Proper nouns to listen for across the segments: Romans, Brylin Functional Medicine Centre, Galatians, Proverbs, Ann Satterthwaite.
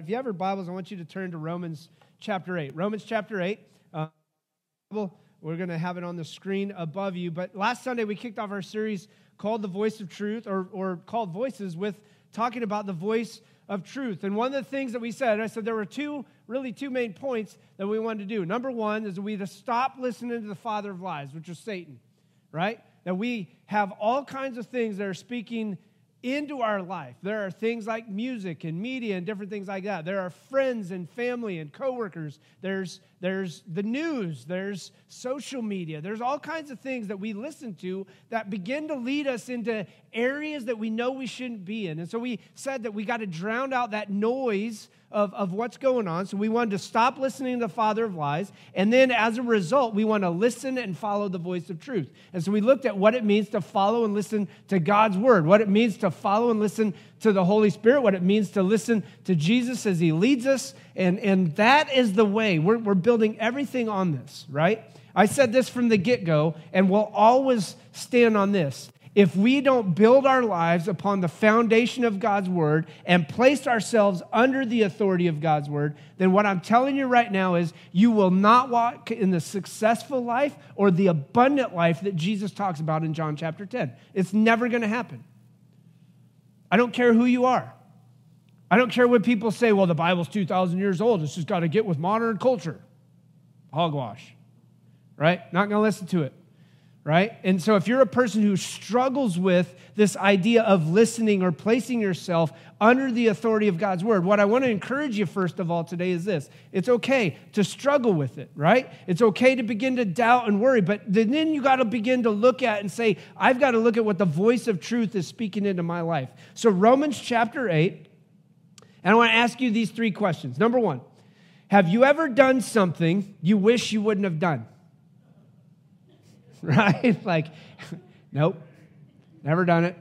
If you have your Bibles, I want you to turn to Romans chapter 8. Romans chapter 8. We're going to have it on the screen above you. But last Sunday, we kicked off our series called The Voice of Truth, or called Voices, with talking about the voice of truth. And one of the things that we said, there were two main points that we wanted to do. Number one is we to stop listening to the father of lies, which is Satan, right? That we have all kinds of things that are speaking into our life. There are things like music and media and different things like that. There are friends and family and coworkers. There's the news. There's social media. There's all kinds of things that we listen to that begin to lead us into areas that we know we shouldn't be in. And so we said that we got to drown out that noise of what's going on. So we wanted to stop listening to the father of lies. And then as a result, we want to listen and follow the voice of truth. And so we looked at what it means to follow and listen to God's word, what it means to follow and listen to the Holy Spirit, what it means to listen to Jesus as he leads us. And that is the way. We're building everything on this, right? I said this from the get-go, and we'll always stand on this. If we don't build our lives upon the foundation of God's word and place ourselves under the authority of God's word, then what I'm telling you right now is you will not walk in the successful life or the abundant life that Jesus talks about in John chapter 10. It's never going to happen. I don't care who you are. I don't care what people say, well, the Bible's 2,000 years old. It's just got to get with modern culture. Hogwash, right? Not going to listen to it. Right? And so if you're a person who struggles with this idea of listening or placing yourself under the authority of God's word, what I want to encourage you first of all today is this. It's okay to struggle with it, right? It's okay to begin to doubt and worry, but then you got to begin to look at and say, I've got to look at what the voice of truth is speaking into my life. So Romans chapter 8, and I want to ask you these three questions. Number one, have you ever done something you wish you wouldn't have done? Right? Like, nope, never done it.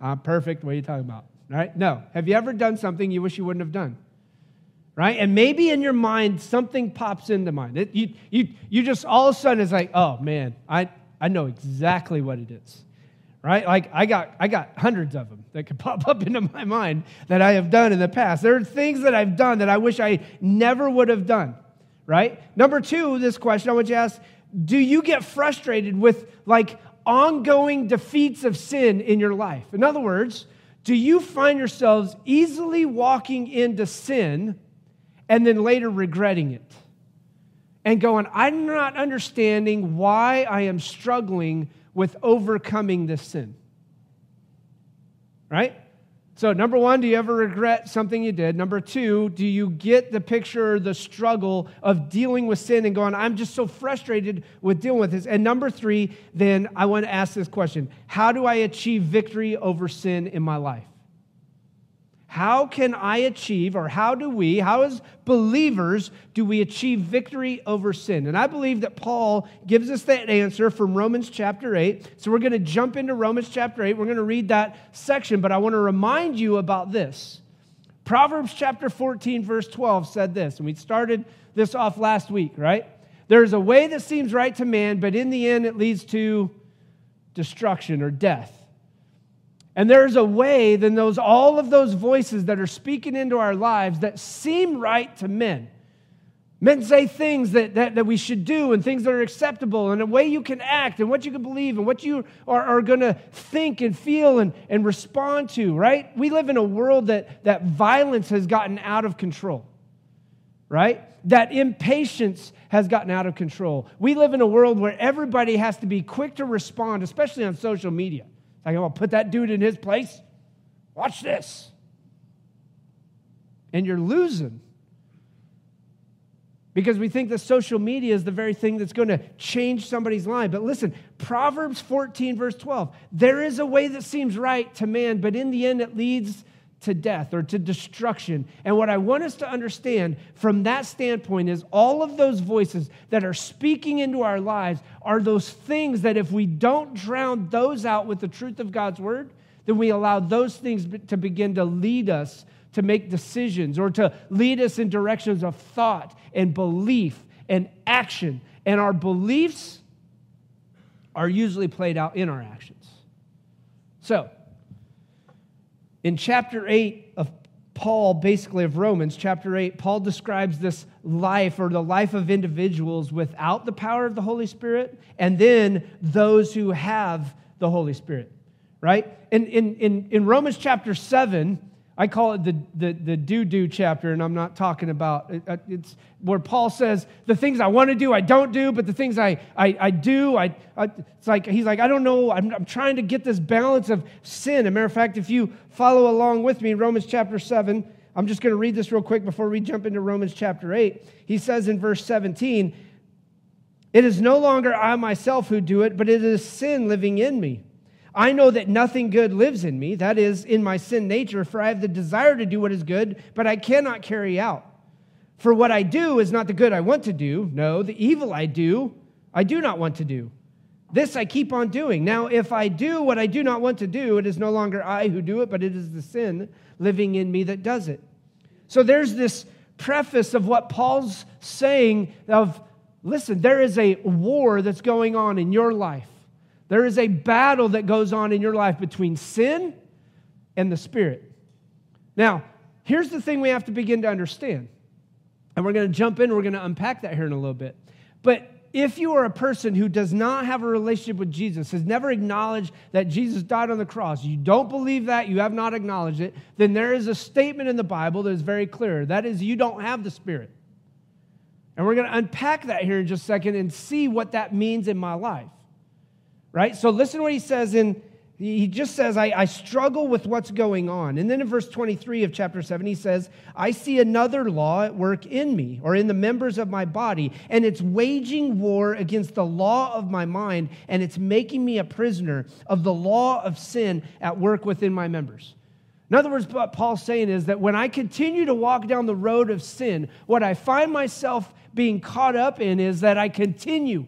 I'm perfect. What are you talking about? Right? No. Have you ever done something you wish you wouldn't have done? Right? And maybe in your mind, something pops into mind. You just all of a sudden, it's like, oh man, I know exactly what it is. Right? Like I got hundreds of them that could pop up into my mind that I have done in the past. There are things that I've done that I wish I never would have done. Right? Number two, this question I want you to ask, do you get frustrated with like ongoing defeats of sin in your life? In other words, do you find yourselves easily walking into sin and then later regretting it and going, I'm not understanding why I am struggling with overcoming this sin, right? So number one, do you ever regret something you did? Number two, do you get the picture, the struggle of dealing with sin and going, I'm just so frustrated with dealing with this? And number three, then I want to ask this question. How do I achieve victory over sin in my life? How can I achieve, or how as believers do we achieve victory over sin? And I believe that Paul gives us that answer from Romans chapter 8. So we're going to jump into Romans chapter 8. We're going to read that section, but I want to remind you about this. Proverbs chapter 14, verse 12 said this, and we started this off last week, right? There is a way that seems right to man, but in the end it leads to destruction or death. And there's a way then all of those voices that are speaking into our lives that seem right to men. Men say things that we should do and things that are acceptable and the way you can act and what you can believe and what you are going to think and feel and respond to, right? We live in a world that violence has gotten out of control, right? That impatience has gotten out of control. We live in a world where everybody has to be quick to respond, especially on social media. Like, I'll put that dude in his place. Watch this. And you're losing. Because we think that social media is the very thing that's going to change somebody's life. But listen, Proverbs 14, verse 12. There is a way that seems right to man, but in the end it leads to death or to destruction. And what I want us to understand from that standpoint is all of those voices that are speaking into our lives are those things that if we don't drown those out with the truth of God's word, then we allow those things to begin to lead us to make decisions or to lead us in directions of thought and belief and action. And our beliefs are usually played out in our actions. So, in chapter 8 of Paul, basically of Romans chapter 8, Paul describes this life, or the life of individuals without the power of the Holy Spirit, and then those who have the Holy Spirit, right? In Romans chapter 7, I call it the do-do chapter, and I'm not talking about, it's where Paul says, the things I want to do, I don't do, but the things I do, it's like, he's like, I don't know, I'm trying to get this balance of sin. As a matter of fact, if you follow along with me, Romans chapter 7, I'm just going to read this real quick before we jump into Romans chapter 8. He says in verse 17, "It is no longer I myself who do it, but it is sin living in me. I know that nothing good lives in me, that is, in my sin nature, for I have the desire to do what is good, but I cannot carry out. For what I do is not the good I want to do, no, the evil I do not want to do. This I keep on doing. Now, if I do what I do not want to do, it is no longer I who do it, but it is the sin living in me that does it." So there's this preface of what Paul's saying of, listen, there is a war that's going on in your life. There is a battle that goes on in your life between sin and the Spirit. Now, here's the thing we have to begin to understand. And we're going to jump in, we're going to unpack that here in a little bit. But if you are a person who does not have a relationship with Jesus, has never acknowledged that Jesus died on the cross, you don't believe that, you have not acknowledged it, then there is a statement in the Bible that is very clear. That is, you don't have the Spirit. And we're going to unpack that here in just a second and see what that means in my life. Right? So listen to what he says he just says, I struggle with what's going on. And then in verse 23 of chapter 7, he says, I see another law at work in me, or in the members of my body, and it's waging war against the law of my mind, and it's making me a prisoner of the law of sin at work within my members. In other words, what Paul's saying is that when I continue to walk down the road of sin, what I find myself being caught up in is that I continue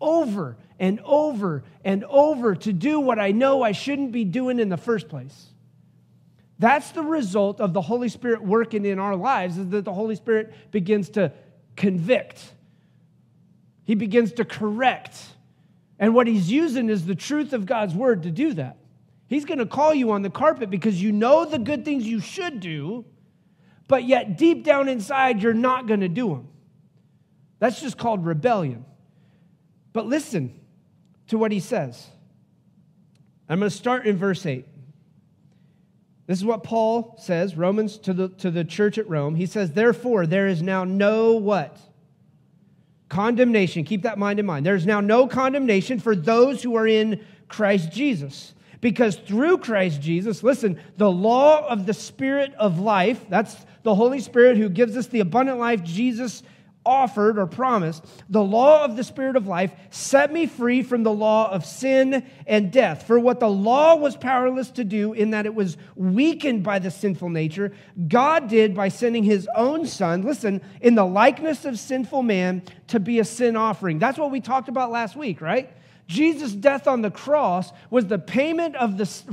over and over and over to do what I know I shouldn't be doing in the first place. That's the result of the Holy Spirit working in our lives, is that the Holy Spirit begins to convict. He begins to correct. And what he's using is the truth of God's word to do that. He's going to call you on the carpet because you know the good things you should do, but yet deep down inside, you're not going to do them. That's just called rebellion. But listen to what he says. I'm going to start in verse 8. This is what Paul says, Romans to the church at Rome. He says, therefore, there is now no what? Condemnation. Keep that in mind. There is now no condemnation for those who are in Christ Jesus. Because through Christ Jesus, listen, the law of the Spirit of life, that's the Holy Spirit who gives us the abundant life Jesus offered or promised, the law of the Spirit of life set me free from the law of sin and death. For what the law was powerless to do in that it was weakened by the sinful nature, God did by sending his own son, listen, in the likeness of sinful man to be a sin offering. That's what we talked about last week, right? Jesus' death on the cross was the payment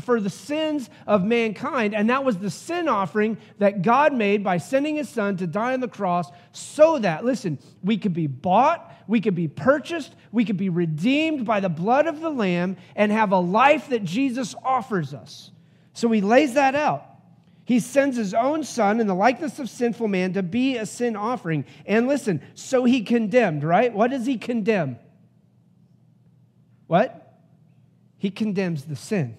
for the sins of mankind, and that was the sin offering that God made by sending his son to die on the cross so that, listen, we could be bought, we could be purchased, we could be redeemed by the blood of the Lamb and have a life that Jesus offers us. So he lays that out. He sends his own son in the likeness of sinful man to be a sin offering. And listen, so he condemned, right? What does he condemn? What? He condemns the sin.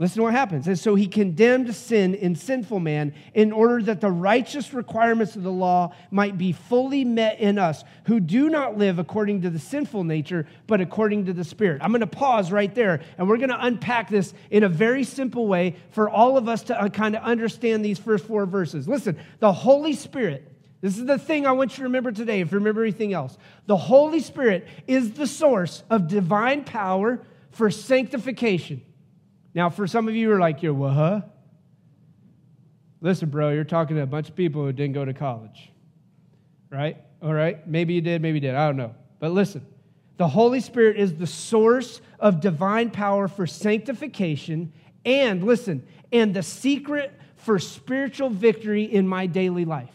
Listen to what happens. And so he condemned sin in sinful man in order that the righteous requirements of the law might be fully met in us who do not live according to the sinful nature, but according to the Spirit. I'm going to pause right there, and we're going to unpack this in a very simple way for all of us to kind of understand these first four verses. Listen, the Holy Spirit, this is the thing I want you to remember today, if you remember anything else. The Holy Spirit is the source of divine power for sanctification. Now, for some of you who are like, you're what? Huh? Listen, bro, you're talking to a bunch of people who didn't go to college, right? All right? Maybe you did, maybe you did. I don't know. But listen, the Holy Spirit is the source of divine power for sanctification and, listen, and the secret for spiritual victory in my daily life.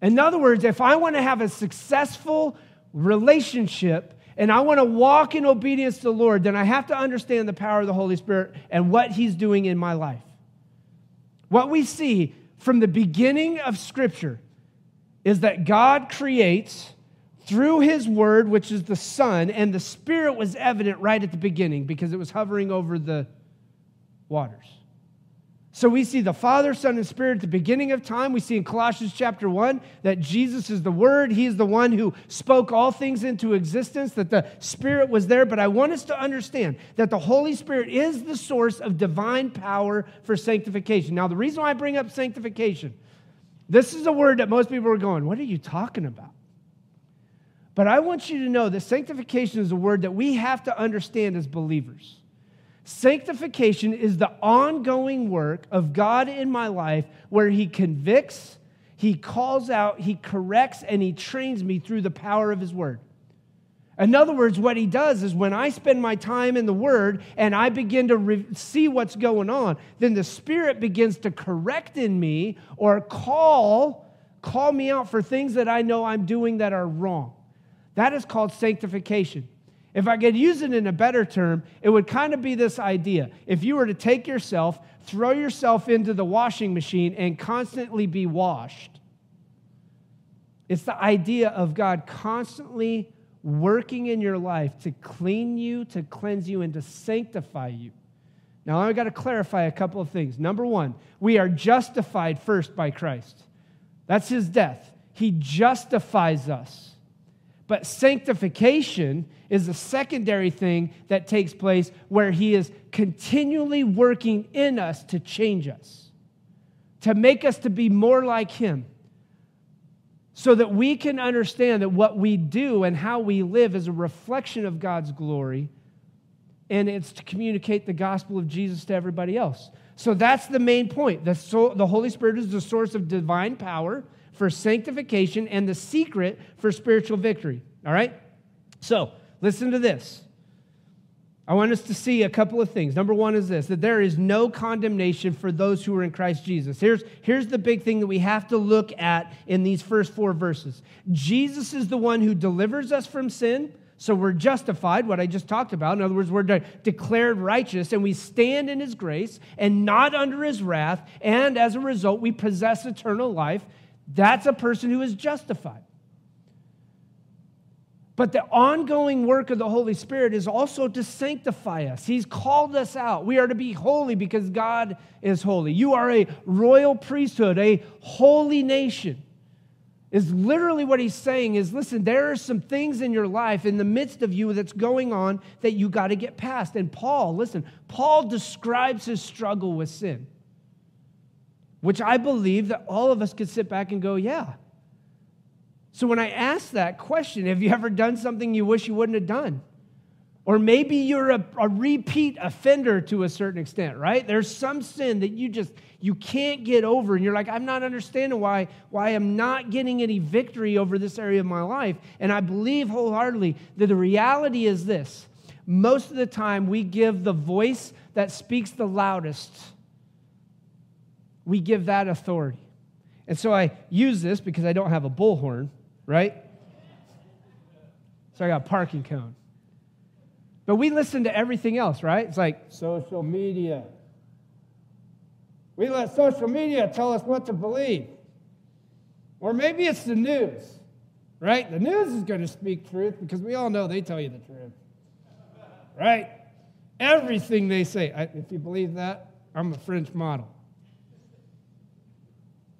In other words, if I want to have a successful relationship and I want to walk in obedience to the Lord, then I have to understand the power of the Holy Spirit and what he's doing in my life. What we see from the beginning of Scripture is that God creates through his word, which is the Son, and the Spirit was evident right at the beginning because it was hovering over the waters. So we see the Father, Son, and Spirit at the beginning of time. We see in Colossians chapter 1 that Jesus is the Word. He is the one who spoke all things into existence, that the Spirit was there. But I want us to understand that the Holy Spirit is the source of divine power for sanctification. Now, the reason why I bring up sanctification, this is a word that most people are going, what are you talking about? But I want you to know that sanctification is a word that we have to understand as believers. Sanctification is the ongoing work of God in my life where he convicts, he calls out, he corrects, and he trains me through the power of his word. In other words, what he does is when I spend my time in the word and I begin to see what's going on, then the Spirit begins to correct in me or call me out for things that I know I'm doing that are wrong. That is called sanctification. If I could use it in a better term, it would kind of be this idea. If you were to take yourself, throw yourself into the washing machine, and constantly be washed, it's the idea of God constantly working in your life to clean you, to cleanse you, and to sanctify you. Now, I've got to clarify a couple of things. Number one, we are justified first by Christ. That's his death. He justifies us. But sanctification is a secondary thing that takes place where he is continually working in us to change us, to make us to be more like him, so that we can understand that what we do and how we live is a reflection of God's glory, and it's to communicate the gospel of Jesus to everybody else. So that's the main point. The Holy Spirit is the source of divine power for sanctification and the secret for spiritual victory. All right? So, listen to this. I want us to see a couple of things. Number one is this, that there is no condemnation for those who are in Christ Jesus. Here's the big thing that we have to look at in these first four verses. Jesus is the one who delivers us from sin, so we're justified, what I just talked about. In other words, we're declared righteous, and we stand in his grace and not under his wrath, and as a result, we possess eternal life. That's a person who is justified. But the ongoing work of the Holy Spirit is also to sanctify us. He's called us out. We are to be holy because God is holy. You are a royal priesthood, a holy nation. Is literally what he's saying is, listen, there are some things in your life in the midst of you that's going on that you got to get past. And Paul describes his struggle with sin, which I believe that all of us could sit back and go, yeah. So when I ask that question, have you ever done something you wish you wouldn't have done? Or maybe you're a repeat offender to a certain extent, right? There's some sin that you can't get over, and you're like, I'm not understanding why I'm not getting any victory over this area of my life. And I believe wholeheartedly that the reality is this. Most of the time, we give the voice that speaks the loudest. We give that authority. And so I use this because I don't have a bullhorn, right? So I got a parking cone. But we listen to everything else, right? It's like social media. We let social media tell us what to believe. Or maybe it's the news, right? The news is going to speak truth because we all know they tell you the truth, right? Everything they say. If you believe that, I'm a French model.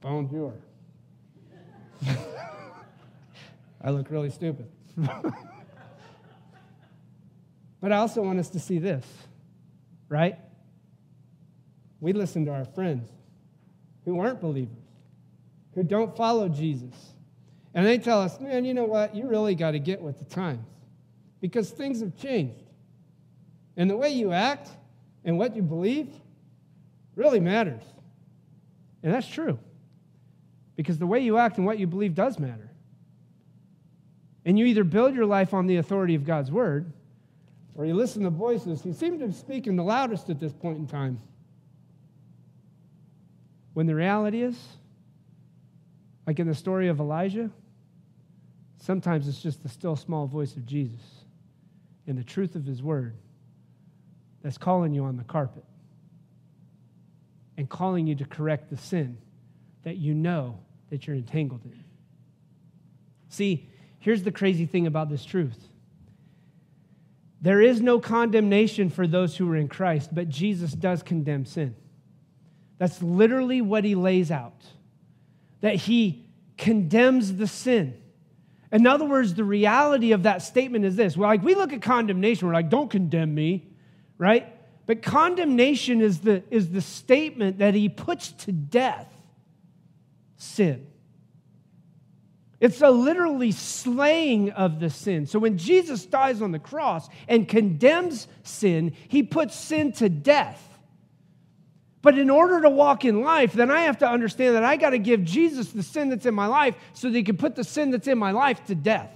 Bonjour. I look really stupid. But I also want us to see this, right? We listen to our friends who aren't believers, who don't follow Jesus. And they tell us, man, you know what? You really got to get with the times because things have changed. And the way you act and what you believe really matters. And that's true. Because the way you act and what you believe does matter. And you either build your life on the authority of God's word, or you listen to voices who seem to be speaking the loudest at this point in time. When the reality is, like in the story of Elijah, sometimes it's just the still small voice of Jesus and the truth of his word that's calling you on the carpet. and calling you to correct the sin that you know that you're entangled in. See, here's the crazy thing about this truth. There is no condemnation for those who are in Christ, but Jesus does condemn sin. That's literally what he lays out, that he condemns the sin. In other words, the reality of that statement is this. We look at condemnation, we're like, don't condemn me, right? But condemnation is the statement that he puts to death sin. It's a literally slaying of the sin. So when Jesus dies on the cross and condemns sin, he puts sin to death. But in order to walk in life, then I have to understand that I got to give Jesus the sin that's in my life so that he can put the sin that's in my life to death.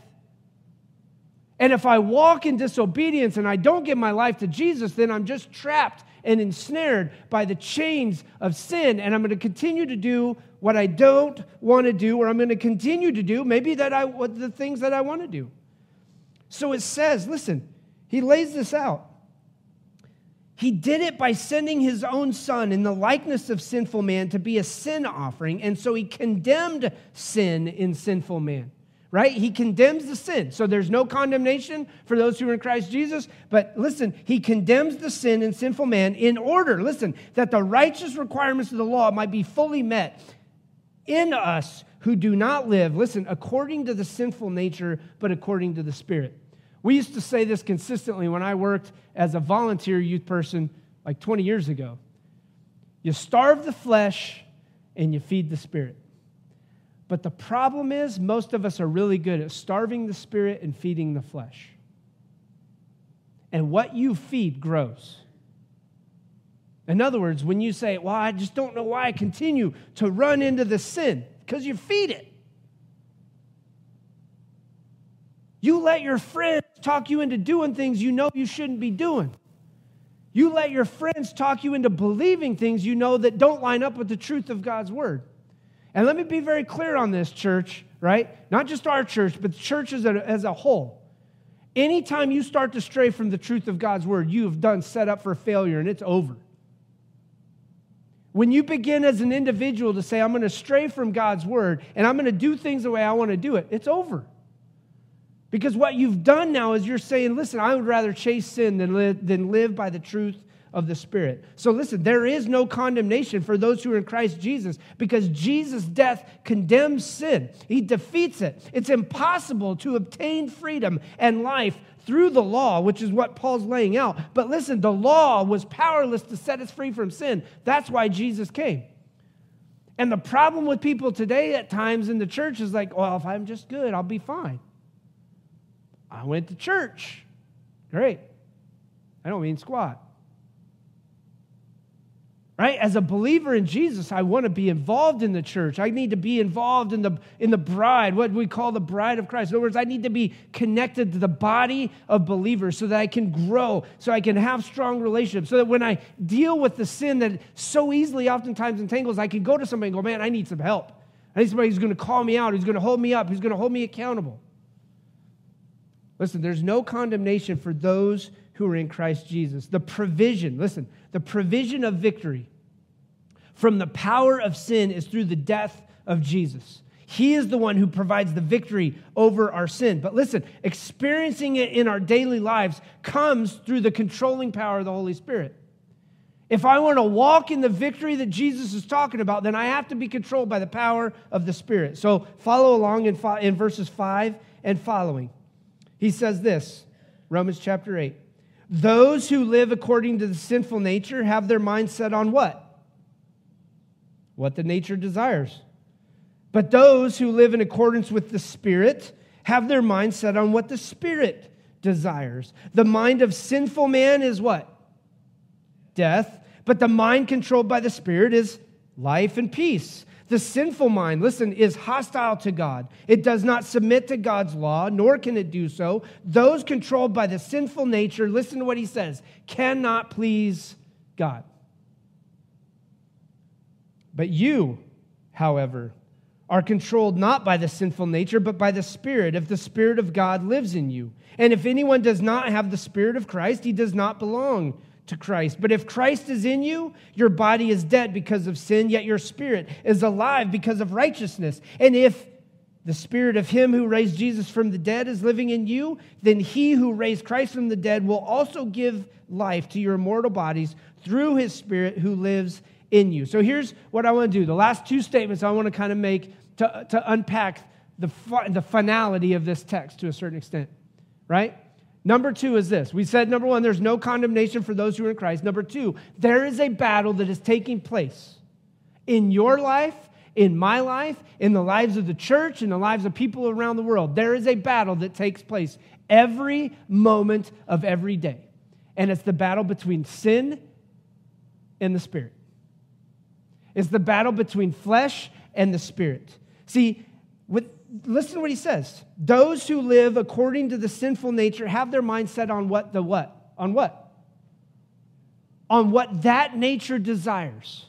And if I walk in disobedience and I don't give my life to Jesus, then I'm just trapped and ensnared by the chains of sin, and I'm going to continue to do what I don't want to do, or I'm going to continue to do maybe the things that I want to do. So it says, listen, he lays this out. He did it by sending his own son in the likeness of sinful man to be a sin offering, and so he condemned sin in sinful man, right? He condemns the sin. So there's no condemnation for those who are in Christ Jesus, but listen, he condemns the sin in sinful man in order, listen, that the righteous requirements of the law might be fully met in us who do not live, listen, according to the sinful nature, but according to the Spirit. We used to say this consistently when I worked as a volunteer youth person like 20 years ago. You starve the flesh and you feed the Spirit. But the problem is most of us are really good at starving the Spirit and feeding the flesh. And what you feed grows. In other words, when you say, well, I just don't know why I continue to run into the sin, because you feed it. You let your friends talk you into doing things you know you shouldn't be doing. You let your friends talk you into believing things you know that don't line up with the truth of God's word. And let me be very clear on this, church, right? Not just our church, but churches as a whole. Anytime you start to stray from the truth of God's word, you have done set up for failure, and it's over. When you begin as an individual to say, I'm going to stray from God's word, and I'm going to do things the way I want to do it, it's over. Because what you've done now is you're saying, listen, I would rather chase sin than live by the truth of the Spirit. So listen, there is no condemnation for those who are in Christ Jesus because Jesus' death condemns sin. He defeats it. It's impossible to obtain freedom and life through the law, which is what Paul's laying out. But listen, the law was powerless to set us free from sin. That's why Jesus came. And the problem with people today at times in the church is like, well, if I'm just good, I'll be fine. I went to church. Great. I don't mean squat. Right? As a believer in Jesus, I want to be involved in the church. I need to be involved in the bride, what we call the bride of Christ. In other words, I need to be connected to the body of believers so that I can grow, so I can have strong relationships, so that when I deal with the sin that so easily oftentimes entangles, I can go to somebody and go, man, I need some help. I need somebody who's going to call me out, who's going to hold me up, who's going to hold me accountable. Listen, there's no condemnation for those who are in Christ Jesus. The provision, listen, the provision of victory from the power of sin is through the death of Jesus. He is the one who provides the victory over our sin. But listen, experiencing it in our daily lives comes through the controlling power of the Holy Spirit. If I want to walk in the victory that Jesus is talking about, then I have to be controlled by the power of the Spirit. So follow along in verses 5 and following. He says this, Romans chapter 8. Those who live according to the sinful nature have their mind set on what? What the nature desires. But those who live in accordance with the Spirit have their mind set on what the Spirit desires. The mind of sinful man is what? Death. But the mind controlled by the Spirit is life and peace. The sinful mind, listen, is hostile to God. It does not submit to God's law, nor can it do so. Those controlled by the sinful nature, listen to what he says, cannot please God. But you, however, are controlled not by the sinful nature, but by the Spirit, if the Spirit of God lives in you. And if anyone does not have the Spirit of Christ, he does not belong to Christ. But if Christ is in you, your body is dead because of sin, yet your spirit is alive because of righteousness. And if the spirit of him who raised Jesus from the dead is living in you, then he who raised Christ from the dead will also give life to your immortal bodies through his spirit who lives in you. So here's what I want to do. The last two statements I want to kind of make to unpack the finality of this text to a certain extent, right? Number two is this. We said, number one, there's no condemnation for those who are in Christ. Number two, there is a battle that is taking place in your life, in my life, in the lives of the church, in the lives of people around the world. There is a battle that takes place every moment of every day. And it's the battle between sin and the Spirit. It's the battle between flesh and the Spirit. See, listen to what he says. Those who live according to the sinful nature have their mind set on what? The what? On what? On what that nature desires.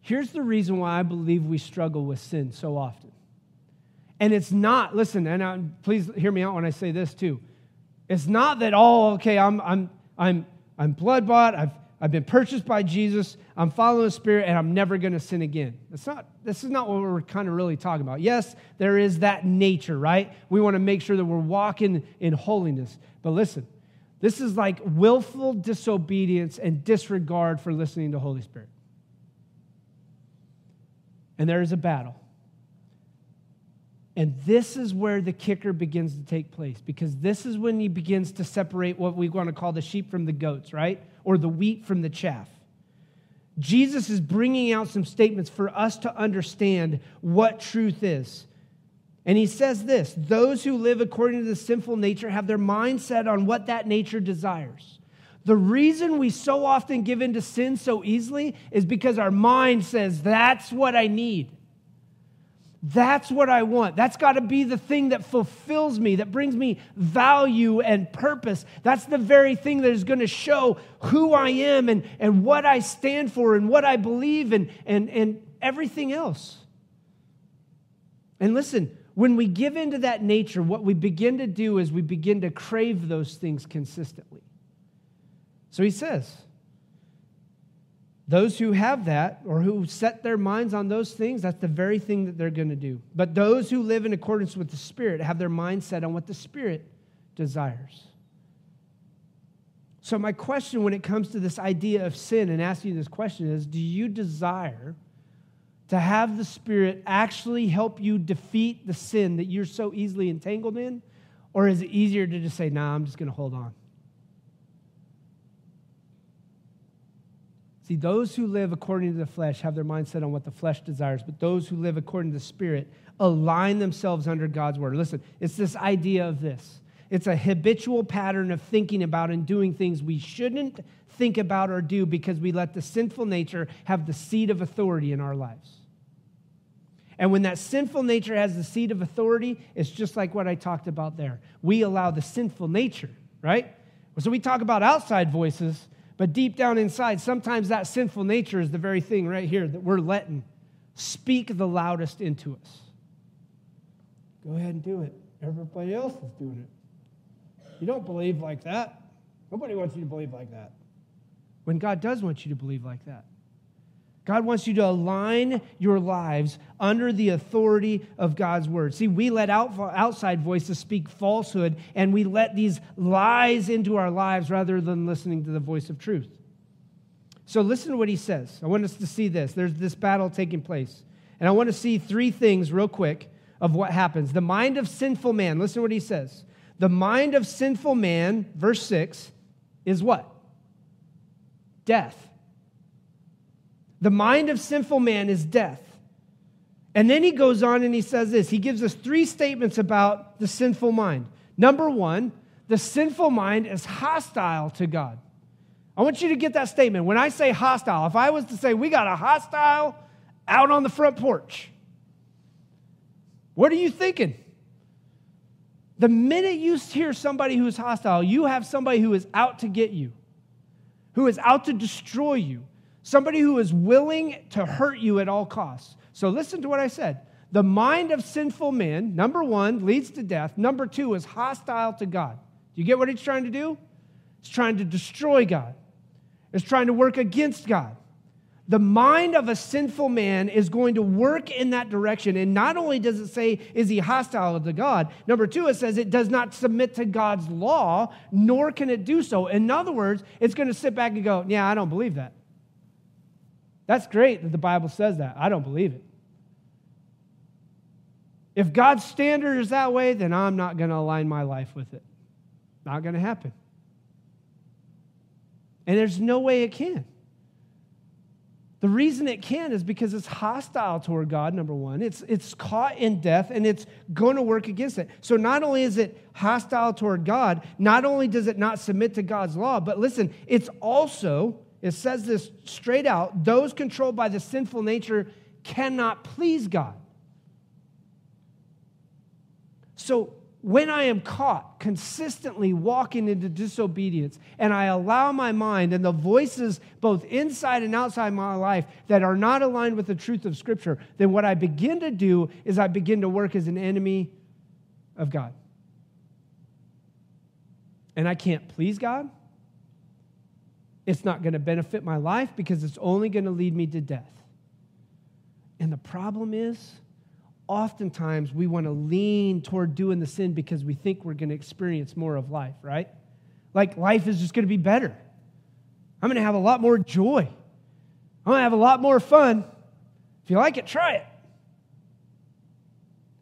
Here's the reason why I believe we struggle with sin so often. And it's not, listen, and please hear me out when I say this too. It's not that, I'm blood-bought, I've been purchased by Jesus, I'm following the Spirit, and I'm never going to sin again. This is not what we're kind of really talking about. Yes, there is that nature, right? We want to make sure that we're walking in holiness. But listen, this is like willful disobedience and disregard for listening to the Holy Spirit. And there is a battle. And this is where the kicker begins to take place, because this is when he begins to separate what we want to call the sheep from the goats, right? Or the wheat from the chaff. Jesus is bringing out some statements for us to understand what truth is. And he says this, those who live according to the sinful nature have their mind set on what that nature desires. The reason we so often give in to sin so easily is because our mind says, that's what I need. That's what I want. That's got to be the thing that fulfills me, that brings me value and purpose. That's the very thing that is going to show who I am and what I stand for and what I believe and everything else. And listen, when we give into that nature, what we begin to do is we begin to crave those things consistently. So he says, those who have that or who set their minds on those things, that's the very thing that they're going to do. But those who live in accordance with the Spirit have their mind set on what the Spirit desires. So my question when it comes to this idea of sin and asking you this question is, do you desire to have the Spirit actually help you defeat the sin that you're so easily entangled in? Or is it easier to just say, nah, I'm just going to hold on? See, those who live according to the flesh have their mind set on what the flesh desires, but those who live according to the Spirit align themselves under God's word. Listen, it's this idea of this. It's a habitual pattern of thinking about and doing things we shouldn't think about or do because we let the sinful nature have the seat of authority in our lives. And when that sinful nature has the seat of authority, it's just like what I talked about there. We allow the sinful nature, right? So we talk about outside voices, but deep down inside, sometimes that sinful nature is the very thing right here that we're letting speak the loudest into us. Go ahead and do it. Everybody else is doing it. You don't believe like that. Nobody wants you to believe like that. When God does want you to believe like that. God wants you to align your lives under the authority of God's word. See, we let outside voices speak falsehood, and we let these lies into our lives rather than listening to the voice of truth. So listen to what he says. I want us to see this. There's this battle taking place. And I want to see three things real quick of what happens. The mind of sinful man, listen to what he says. The mind of sinful man, verse 6, is what? Death. The mind of sinful man is death. And then he goes on and he says this. He gives us three statements about the sinful mind. Number one, the sinful mind is hostile to God. I want you to get that statement. When I say hostile, if I was to say we got a hostile out on the front porch, what are you thinking? The minute you hear somebody who's hostile, you have somebody who is out to get you, who is out to destroy you. Somebody who is willing to hurt you at all costs. So listen to what I said. The mind of sinful man, number one, leads to death. Number two, is hostile to God. Do you get what it's trying to do? It's trying to destroy God. It's trying to work against God. The mind of a sinful man is going to work in that direction. And not only does it say, is he hostile to God? Number two, it says it does not submit to God's law, nor can it do so. In other words, it's going to sit back and go, yeah, I don't believe that. That's great that the Bible says that. I don't believe it. If God's standard is that way, then I'm not going to align my life with it. Not going to happen. And there's no way it can. The reason it can is because it's hostile toward God, number one. It's caught in death, and it's going to work against it. So not only is it hostile toward God, not only does it not submit to God's law, but listen, it's also, it says this straight out, those controlled by the sinful nature cannot please God. So when I am caught consistently walking into disobedience and I allow my mind and the voices both inside and outside my life that are not aligned with the truth of Scripture, then what I begin to do is I begin to work as an enemy of God. And I can't please God. It's not going to benefit my life because it's only going to lead me to death. And the problem is, oftentimes, we want to lean toward doing the sin because we think we're going to experience more of life, right? Like life is just going to be better. I'm going to have a lot more joy. I'm going to have a lot more fun. If you like it, try it.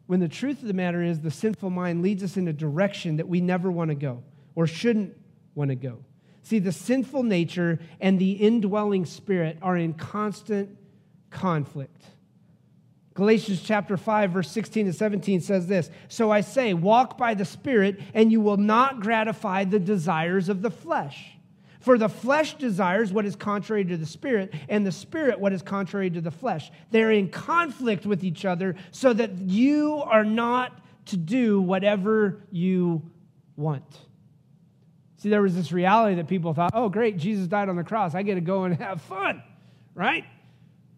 When the truth of the matter is, the sinful mind leads us in a direction that we never want to go or shouldn't want to go. See, the sinful nature and the indwelling spirit are in constant conflict. Galatians chapter 5, verse 16 and 17 says this, "So I say, walk by the Spirit, and you will not gratify the desires of the flesh. For the flesh desires what is contrary to the Spirit, and the Spirit what is contrary to the flesh. They're in conflict with each other, so that you are not to do whatever you want." See, there was this reality that people thought, oh, great, Jesus died on the cross. I get to go and have fun, right?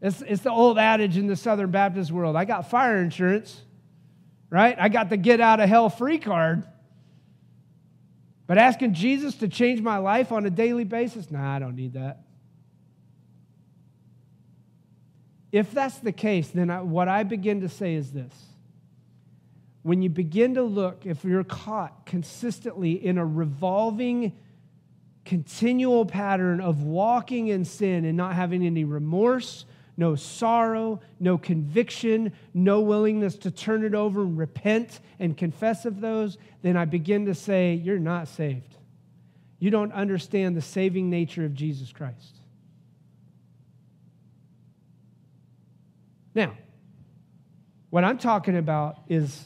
It's the old adage in the Southern Baptist world. I got fire insurance, right? I got the get-out-of-hell-free card. But asking Jesus to change my life on a daily basis? Nah, I don't need that. If that's the case, then what I begin to say is this. When you begin to look, if you're caught consistently in a revolving continual pattern of walking in sin and not having any remorse, no sorrow, no conviction, no willingness to turn it over and repent and confess of those, then I begin to say, you're not saved. You don't understand the saving nature of Jesus Christ. Now, what I'm talking about is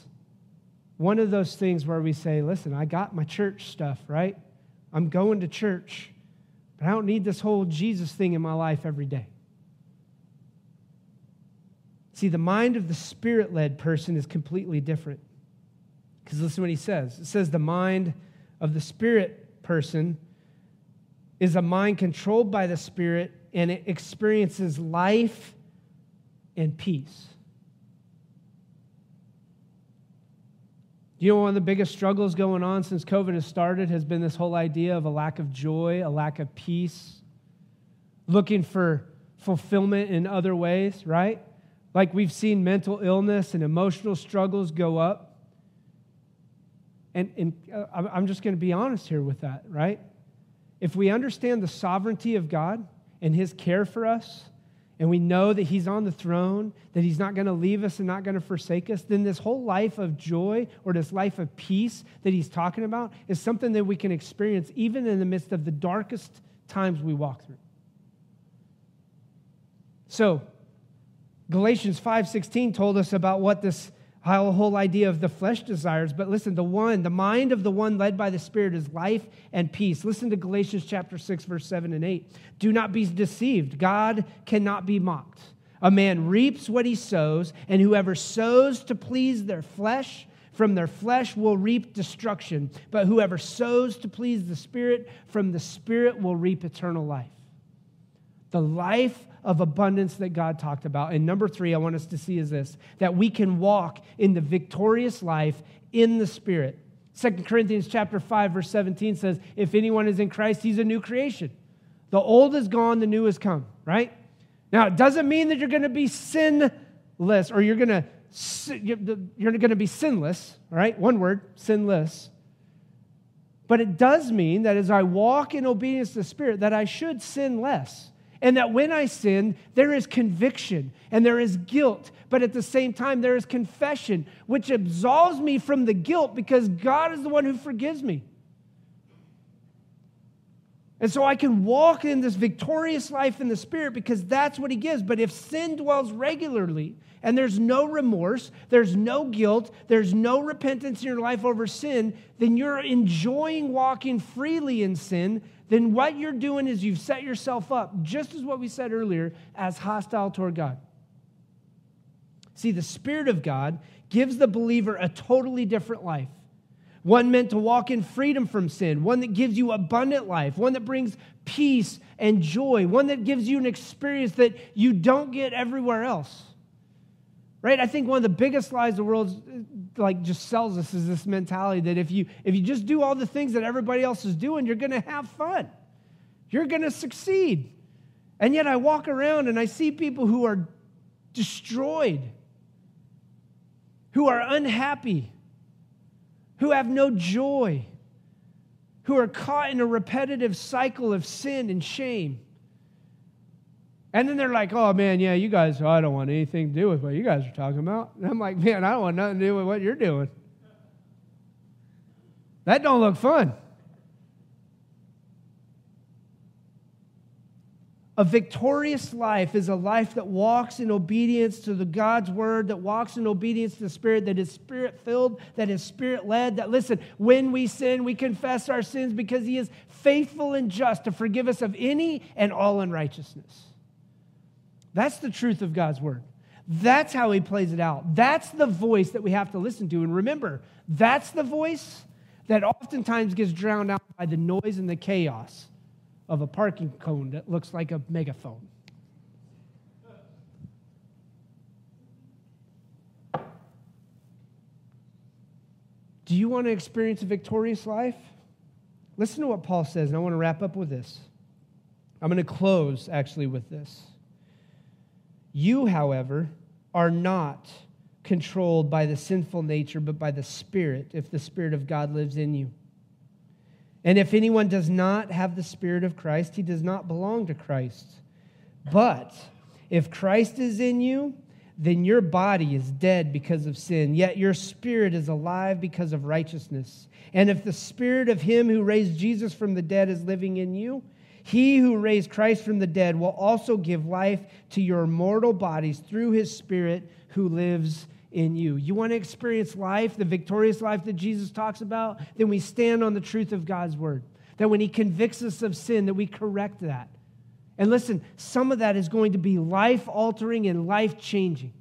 one of those things where we say, listen, I got my church stuff, right? I'm going to church, but I don't need this whole Jesus thing in my life every day. See, the mind of the Spirit-led person is completely different. Because listen to what he says. It says the mind of the Spirit person is a mind controlled by the Spirit, and it experiences life and peace. You know, one of the biggest struggles going on since COVID has started has been this whole idea of a lack of joy, a lack of peace, looking for fulfillment in other ways, right? Like we've seen mental illness and emotional struggles go up. And I'm just going to be honest here with that, right? If we understand the sovereignty of God and His care for us, and we know that He's on the throne, that He's not going to leave us and not going to forsake us, then this whole life of joy or this life of peace that He's talking about is something that we can experience even in the midst of the darkest times we walk through. So, Galatians 5:16 told us about what this whole idea of the flesh desires, but listen, the mind of the one led by the Spirit is life and peace. Listen to Galatians chapter 6, verse 7 and 8. Do not be deceived. God cannot be mocked. A man reaps what he sows, and whoever sows to please their flesh, from their flesh will reap destruction. But whoever sows to please the Spirit, from the Spirit will reap eternal life. The life of abundance that God talked about. And number three, I want us to see is this, that we can walk in the victorious life in the Spirit. 2 Corinthians chapter 5, verse 17 says, if anyone is in Christ, he's a new creation. The old is gone, the new has come, right? Now, it doesn't mean that you're going to be sinless, or you're going to be sinless, all right? One word, sinless. But it does mean that as I walk in obedience to the Spirit, that I should sin less. And that when I sin, there is conviction and there is guilt. But at the same time, there is confession, which absolves me from the guilt because God is the one who forgives me. And so I can walk in this victorious life in the Spirit because that's what He gives. But if sin dwells regularly and there's no remorse, there's no guilt, there's no repentance in your life over sin, then you're enjoying walking freely in sin. Then what you're doing is you've set yourself up, just as what we said earlier, as hostile toward God. See, the Spirit of God gives the believer a totally different life. One meant to walk in freedom from sin, one that gives you abundant life, one that brings peace and joy, one that gives you an experience that you don't get everywhere else. Right? I think one of the biggest lies the world just sells us is this mentality that if you just do all the things that everybody else is doing, you're going to have fun. You're going to succeed. And yet I walk around and I see people who are destroyed, who are unhappy, who have no joy, who are caught in a repetitive cycle of sin and shame. And then they're like, oh, man, yeah, you guys, I don't want anything to do with what you guys are talking about. And I'm like, man, I don't want nothing to do with what you're doing. That don't look fun. A victorious life is a life that walks in obedience to God's word, that walks in obedience to the Spirit, that is Spirit-filled, that is Spirit-led, that, listen, when we sin, we confess our sins because He is faithful and just to forgive us of any and all unrighteousness. That's the truth of God's word. That's how He plays it out. That's the voice that we have to listen to. And remember, that's the voice that oftentimes gets drowned out by the noise and the chaos of a parking cone that looks like a megaphone. Do you want to experience a victorious life? Listen to what Paul says, and I want to wrap up with this. I'm going to close, actually, with this. You, however, are not controlled by the sinful nature, but by the Spirit, if the Spirit of God lives in you. And if anyone does not have the Spirit of Christ, he does not belong to Christ. But if Christ is in you, then your body is dead because of sin, yet your spirit is alive because of righteousness. And if the Spirit of Him who raised Jesus from the dead is living in you, He who raised Christ from the dead will also give life to your mortal bodies through His Spirit who lives in you. You want to experience life, the victorious life that Jesus talks about? Then we stand on the truth of God's word. That when He convicts us of sin, that we correct that. And listen, some of that is going to be life-altering and life-changing.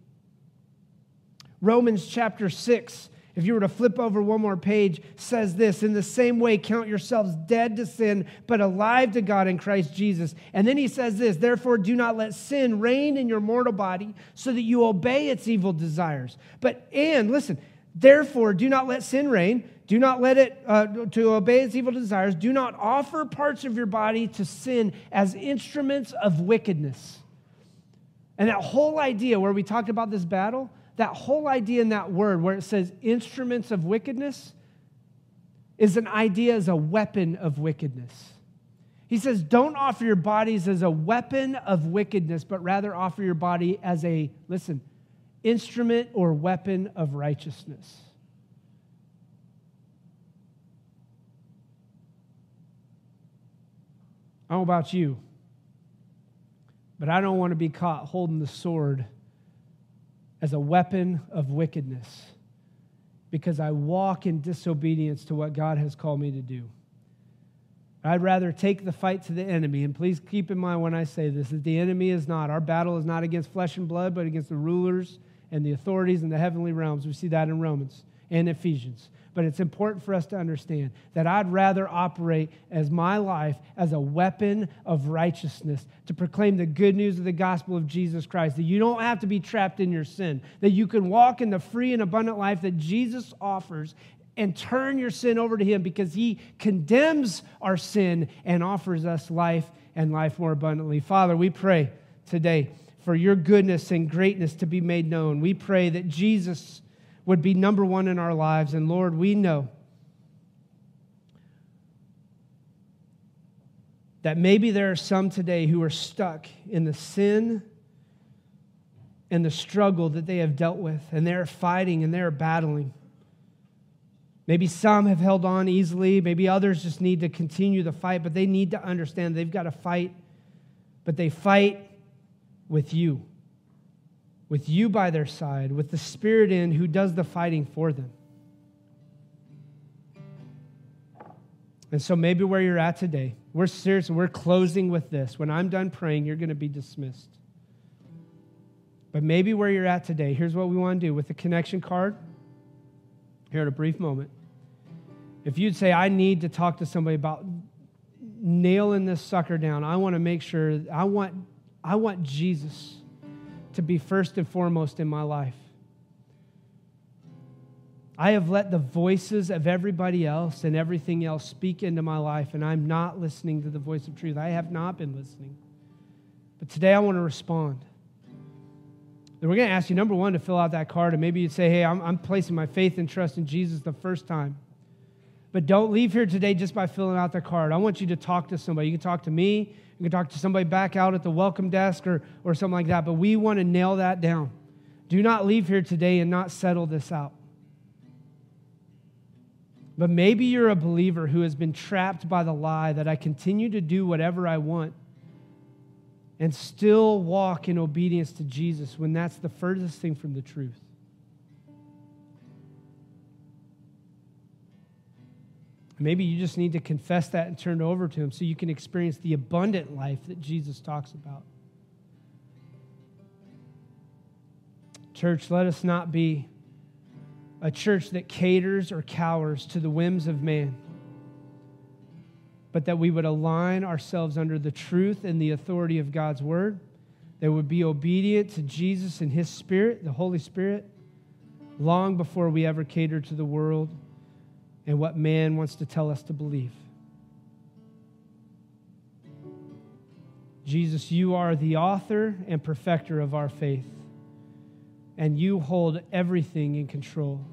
Romans chapter 6, if you were to flip over one more page, says this, in the same way, count yourselves dead to sin, but alive to God in Christ Jesus. And then he says this, therefore do not let sin reign in your mortal body so that you obey its evil desires. Therefore do not let sin reign. Do not let it to obey its evil desires. Do not offer parts of your body to sin as instruments of wickedness. And that whole idea where we talked about this battle, that whole idea in that word where it says instruments of wickedness is an idea as a weapon of wickedness. He says, don't offer your bodies as a weapon of wickedness, but rather offer your body as a, listen, instrument or weapon of righteousness. I don't know about you, but I don't want to be caught holding the sword as a weapon of wickedness because I walk in disobedience to what God has called me to do. I'd rather take the fight to the enemy, and please keep in mind when I say this, that the enemy is not, our battle is not against flesh and blood, but against the rulers and the authorities in the heavenly realms. We see that in Romans and Ephesians. But it's important for us to understand that I'd rather operate as my life as a weapon of righteousness to proclaim the good news of the gospel of Jesus Christ, that you don't have to be trapped in your sin, that you can walk in the free and abundant life that Jesus offers and turn your sin over to him, because he condemns our sin and offers us life and life more abundantly. Father, we pray today for your goodness and greatness to be made known. We pray that Jesus would be number one in our lives. And Lord, we know that maybe there are some today who are stuck in the sin and the struggle that they have dealt with, and they're fighting and they're battling. Maybe some have held on easily. Maybe others just need to continue the fight, but they need to understand they've got to fight, but they fight with you by their side, with the Spirit in who does the fighting for them. And so maybe where you're at today, we're serious, we're closing with this. When I'm done praying, you're going to be dismissed. But maybe where you're at today, here's what we want to do with the connection card here in a brief moment. If you'd say, I need to talk to somebody about nailing this sucker down, I want to make sure, I want Jesus to be first and foremost in my life. I have let the voices of everybody else and everything else speak into my life, and I'm not listening to the voice of truth. I have not been listening. But today I want to respond. And we're going to ask you, number one, to fill out that card, and maybe you'd say, hey, I'm placing my faith and trust in Jesus the first time. But don't leave here today just by filling out the card. I want you to talk to somebody. You can talk to me. You can talk to somebody back out at the welcome desk or something like that. But we want to nail that down. Do not leave here today and not settle this out. But maybe you're a believer who has been trapped by the lie that I continue to do whatever I want and still walk in obedience to Jesus when that's the furthest thing from the truth. Maybe you just need to confess that and turn it over to him so you can experience the abundant life that Jesus talks about. Church, let us not be a church that caters or cowers to the whims of man, but that we would align ourselves under the truth and the authority of God's word, that would be obedient to Jesus and his Spirit, the Holy Spirit, long before we ever cater to the world and what man wants to tell us to believe. Jesus, you are the author and perfecter of our faith, and you hold everything in control.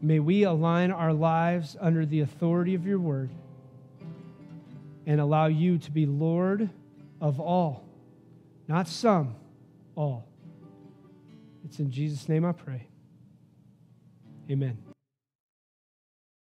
May we align our lives under the authority of your word and allow you to be Lord of all, not some, all. It's in Jesus' name I pray. Amen.